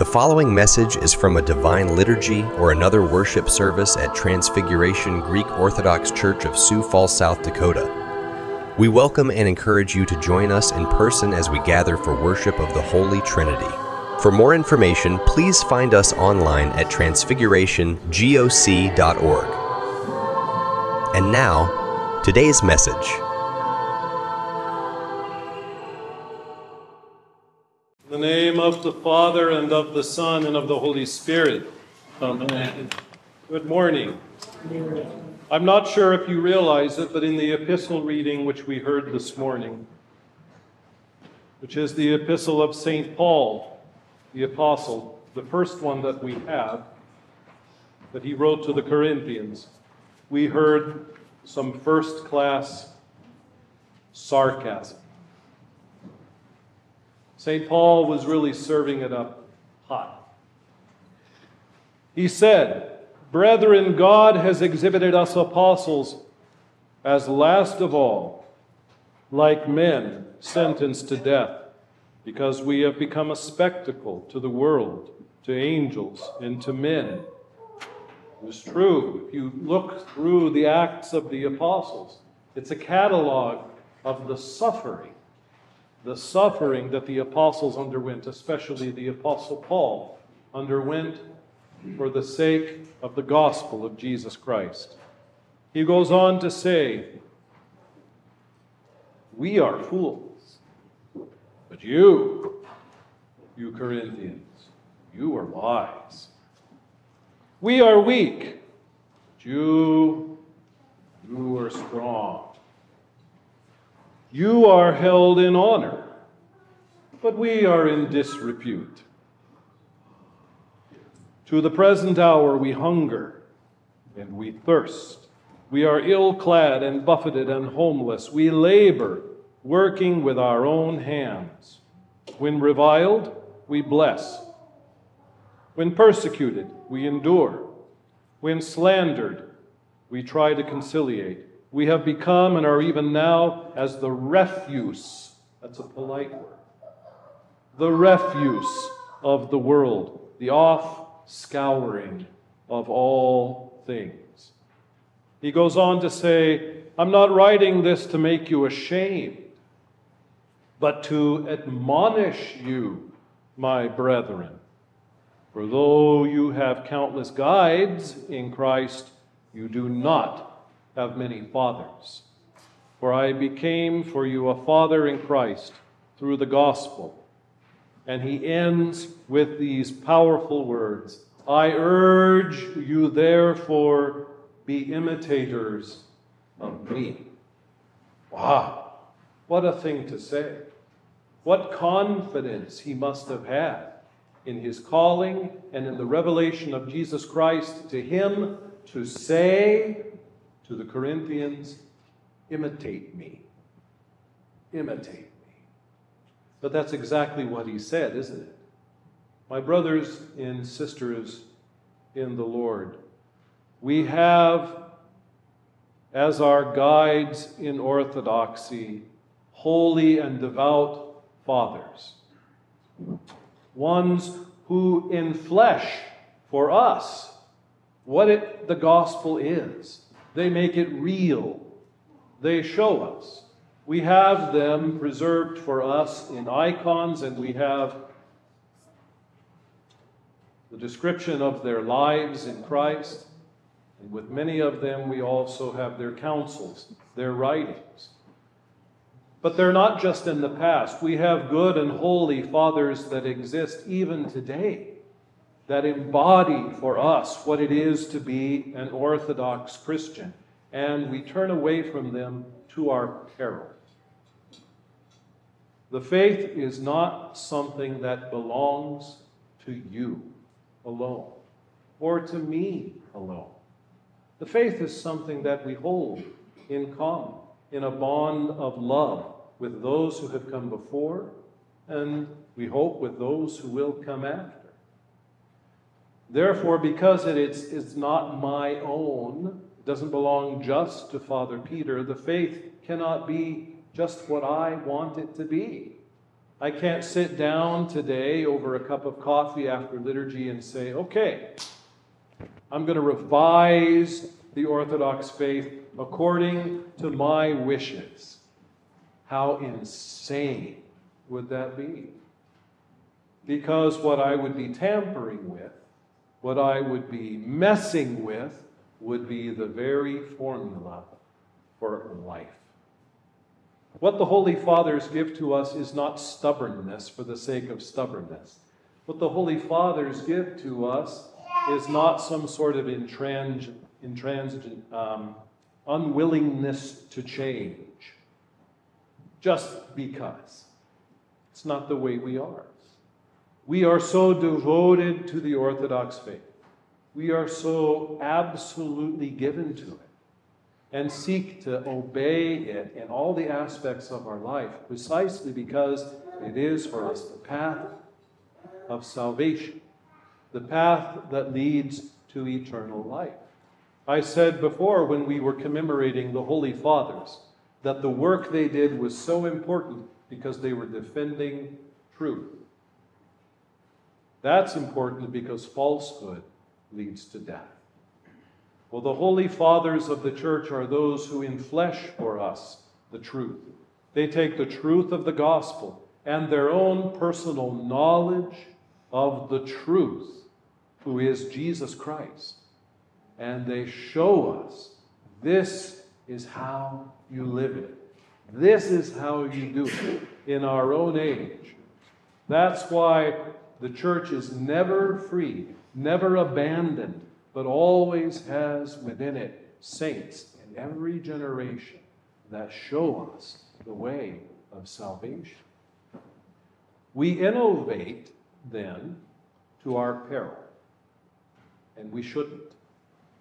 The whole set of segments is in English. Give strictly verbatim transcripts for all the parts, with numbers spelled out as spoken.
The following message is from a divine liturgy or another worship service at Transfiguration Greek Orthodox Church of Sioux Falls, South Dakota. We welcome and encourage you to join us in person as we gather for worship of the Holy Trinity. For more information, please find us online at transfiguration goc dot org. And now, today's message. In the name of the Father, and of the Son, and of the Holy Spirit. Amen. Good morning. I'm not sure if you realize it, but in the epistle reading which we heard this morning, which is the epistle of Saint Paul, the Apostle, the first one that we have, that he wrote to the Corinthians, we heard some first-class sarcasm. Saint Paul was really serving it up hot. He said, "Brethren, God has exhibited us apostles as last of all, like men sentenced to death, because we have become a spectacle to the world, to angels, and to men." It was true. If you look through the Acts of the Apostles, it's a catalog of the suffering, the suffering that the apostles underwent, especially the Apostle Paul underwent for the sake of the gospel of Jesus Christ. He goes on to say, "We are fools. But you, you Corinthians, you are wise. We are weak, but you, you are strong. You are held in honor, but we are in disrepute. To the present hour we hunger and we thirst. We are ill-clad and buffeted and homeless. We labor, working with our own hands. When reviled, we bless. When persecuted, we endure. When slandered, we try to conciliate. We have become and are even now as the refuse," that's a polite word, "the refuse of the world, the off-scouring of all things." He goes on to say, "I'm not writing this to make you ashamed, but to admonish you, my brethren. For though you have countless guides in Christ, you do not have many fathers. For I became for you a father in Christ through the gospel." And he ends with these powerful words, "I urge you therefore, be imitators of me." Wow, what a thing to say. What confidence he must have had in his calling and in the revelation of Jesus Christ to him to say to the Corinthians, "Imitate me, imitate me." But that's exactly what he said, isn't it? My brothers and sisters in the Lord, we have as our guides in orthodoxy, holy and devout fathers, ones who in flesh for us what it, the gospel is. They make it real. They show us. We have them preserved for us in icons, and we have the description of their lives in Christ. And with many of them, we also have their counsels, their writings. But they're not just in the past. We have good and holy fathers that exist even today that embody for us what it is to be an Orthodox Christian. And we turn away from them to our peril. The faith is not something that belongs to you alone or to me alone. The faith is something that we hold in common, in a bond of love with those who have come before, and we hope with those who will come after. Therefore, because it is, is not my own, it doesn't belong just to Father Peter, the faith cannot be just what I want it to be. I can't sit down today over a cup of coffee after liturgy and say, okay, I'm going to revise the Orthodox faith according to my wishes. How insane would that be? Because what I would be tampering with, what I would be messing with, would be the very formula for life. What the Holy Fathers give to us is not stubbornness for the sake of stubbornness. What the Holy Fathers give to us is not some sort of intransigent, intransigent um, unwillingness to change, just because. It's not the way we are. We are so devoted to the Orthodox faith. We are so absolutely given to it and seek to obey it in all the aspects of our life, precisely because it is for us the path of salvation, the path that leads to eternal life. I said before when we were commemorating the Holy Fathers that the work they did was so important because they were defending truth. That's important because falsehood leads to death. Well, the Holy Fathers of the Church are those who enflesh for us the truth. They take the truth of the gospel and their own personal knowledge of the truth, who is Jesus Christ, and they show us, this is how you live it. This is how you do it in our own age. That's why the Church is never free, never abandoned, but always has within it saints in every generation that show us the way of salvation. We innovate, then, to our peril, and we shouldn't,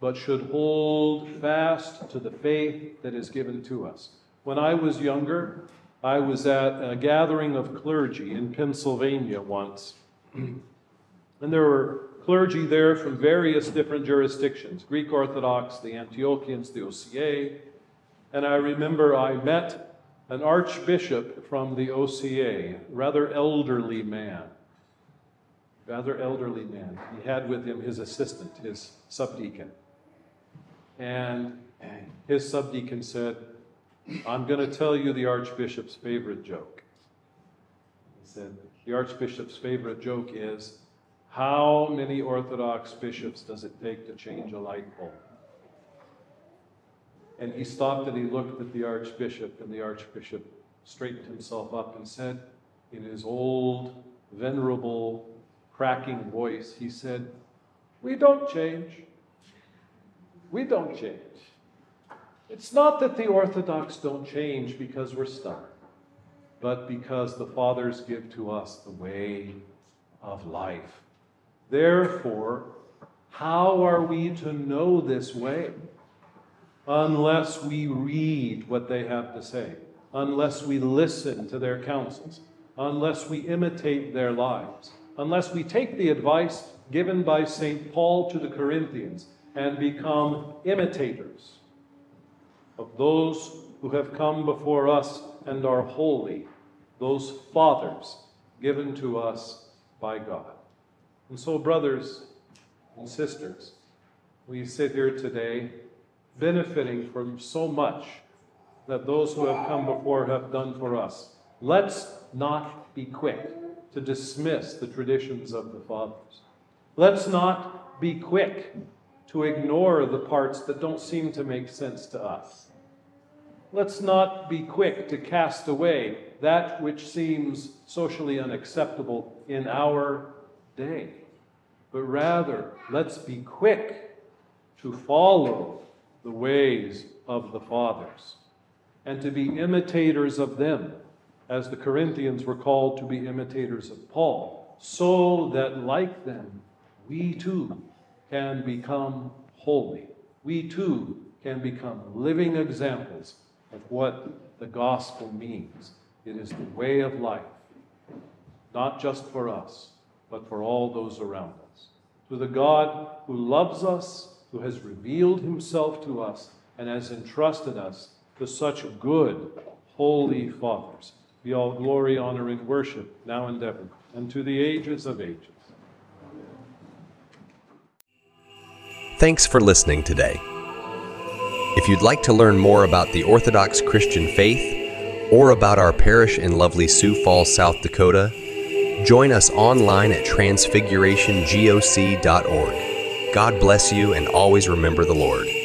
but should hold fast to the faith that is given to us. When I was younger, I was at a gathering of clergy in Pennsylvania once, and there were clergy there from various different jurisdictions, Greek Orthodox, the Antiochians, the O C A. And I remember I met an archbishop from the O C A, rather elderly man, rather elderly man. He had with him his assistant, his subdeacon. And his subdeacon said, I'm going to tell you the archbishop's favorite joke. He said, the archbishop's favorite joke is, how many Orthodox bishops does it take to change a light bulb? And he stopped and he looked at the archbishop, and the archbishop straightened himself up and said, in his old, venerable, cracking voice, he said, we don't change. We don't change. It's not that the Orthodox don't change because we're stuck, but because the Fathers give to us the way of life. Therefore, how are we to know this way unless we read what they have to say, unless we listen to their counsels, unless we imitate their lives, unless we take the advice given by Saint Paul to the Corinthians and become imitators of those who have come before us and are holy, those fathers given to us by God. And so, brothers and sisters, we sit here today benefiting from so much that those who have come before have done for us. Let's not be quick to dismiss the traditions of the Fathers. Let's not be quick to ignore the parts that don't seem to make sense to us. Let's not be quick to cast away that which seems socially unacceptable in our day. But rather, let's be quick to follow the ways of the Fathers and to be imitators of them, as the Corinthians were called to be imitators of Paul, so that like them, we too can become holy. We too can become living examples of what the gospel means. It is the way of life, not just for us, but for all those around us. To the God who loves us, who has revealed himself to us, and has entrusted us to such good, holy fathers, be all glory, honor, and worship, now and ever, and to the ages of ages. Thanks for listening today. If you'd like to learn more about the Orthodox Christian faith or about our parish in lovely Sioux Falls, South Dakota, join us online at transfiguration goc dot org. God bless you, and always remember the Lord.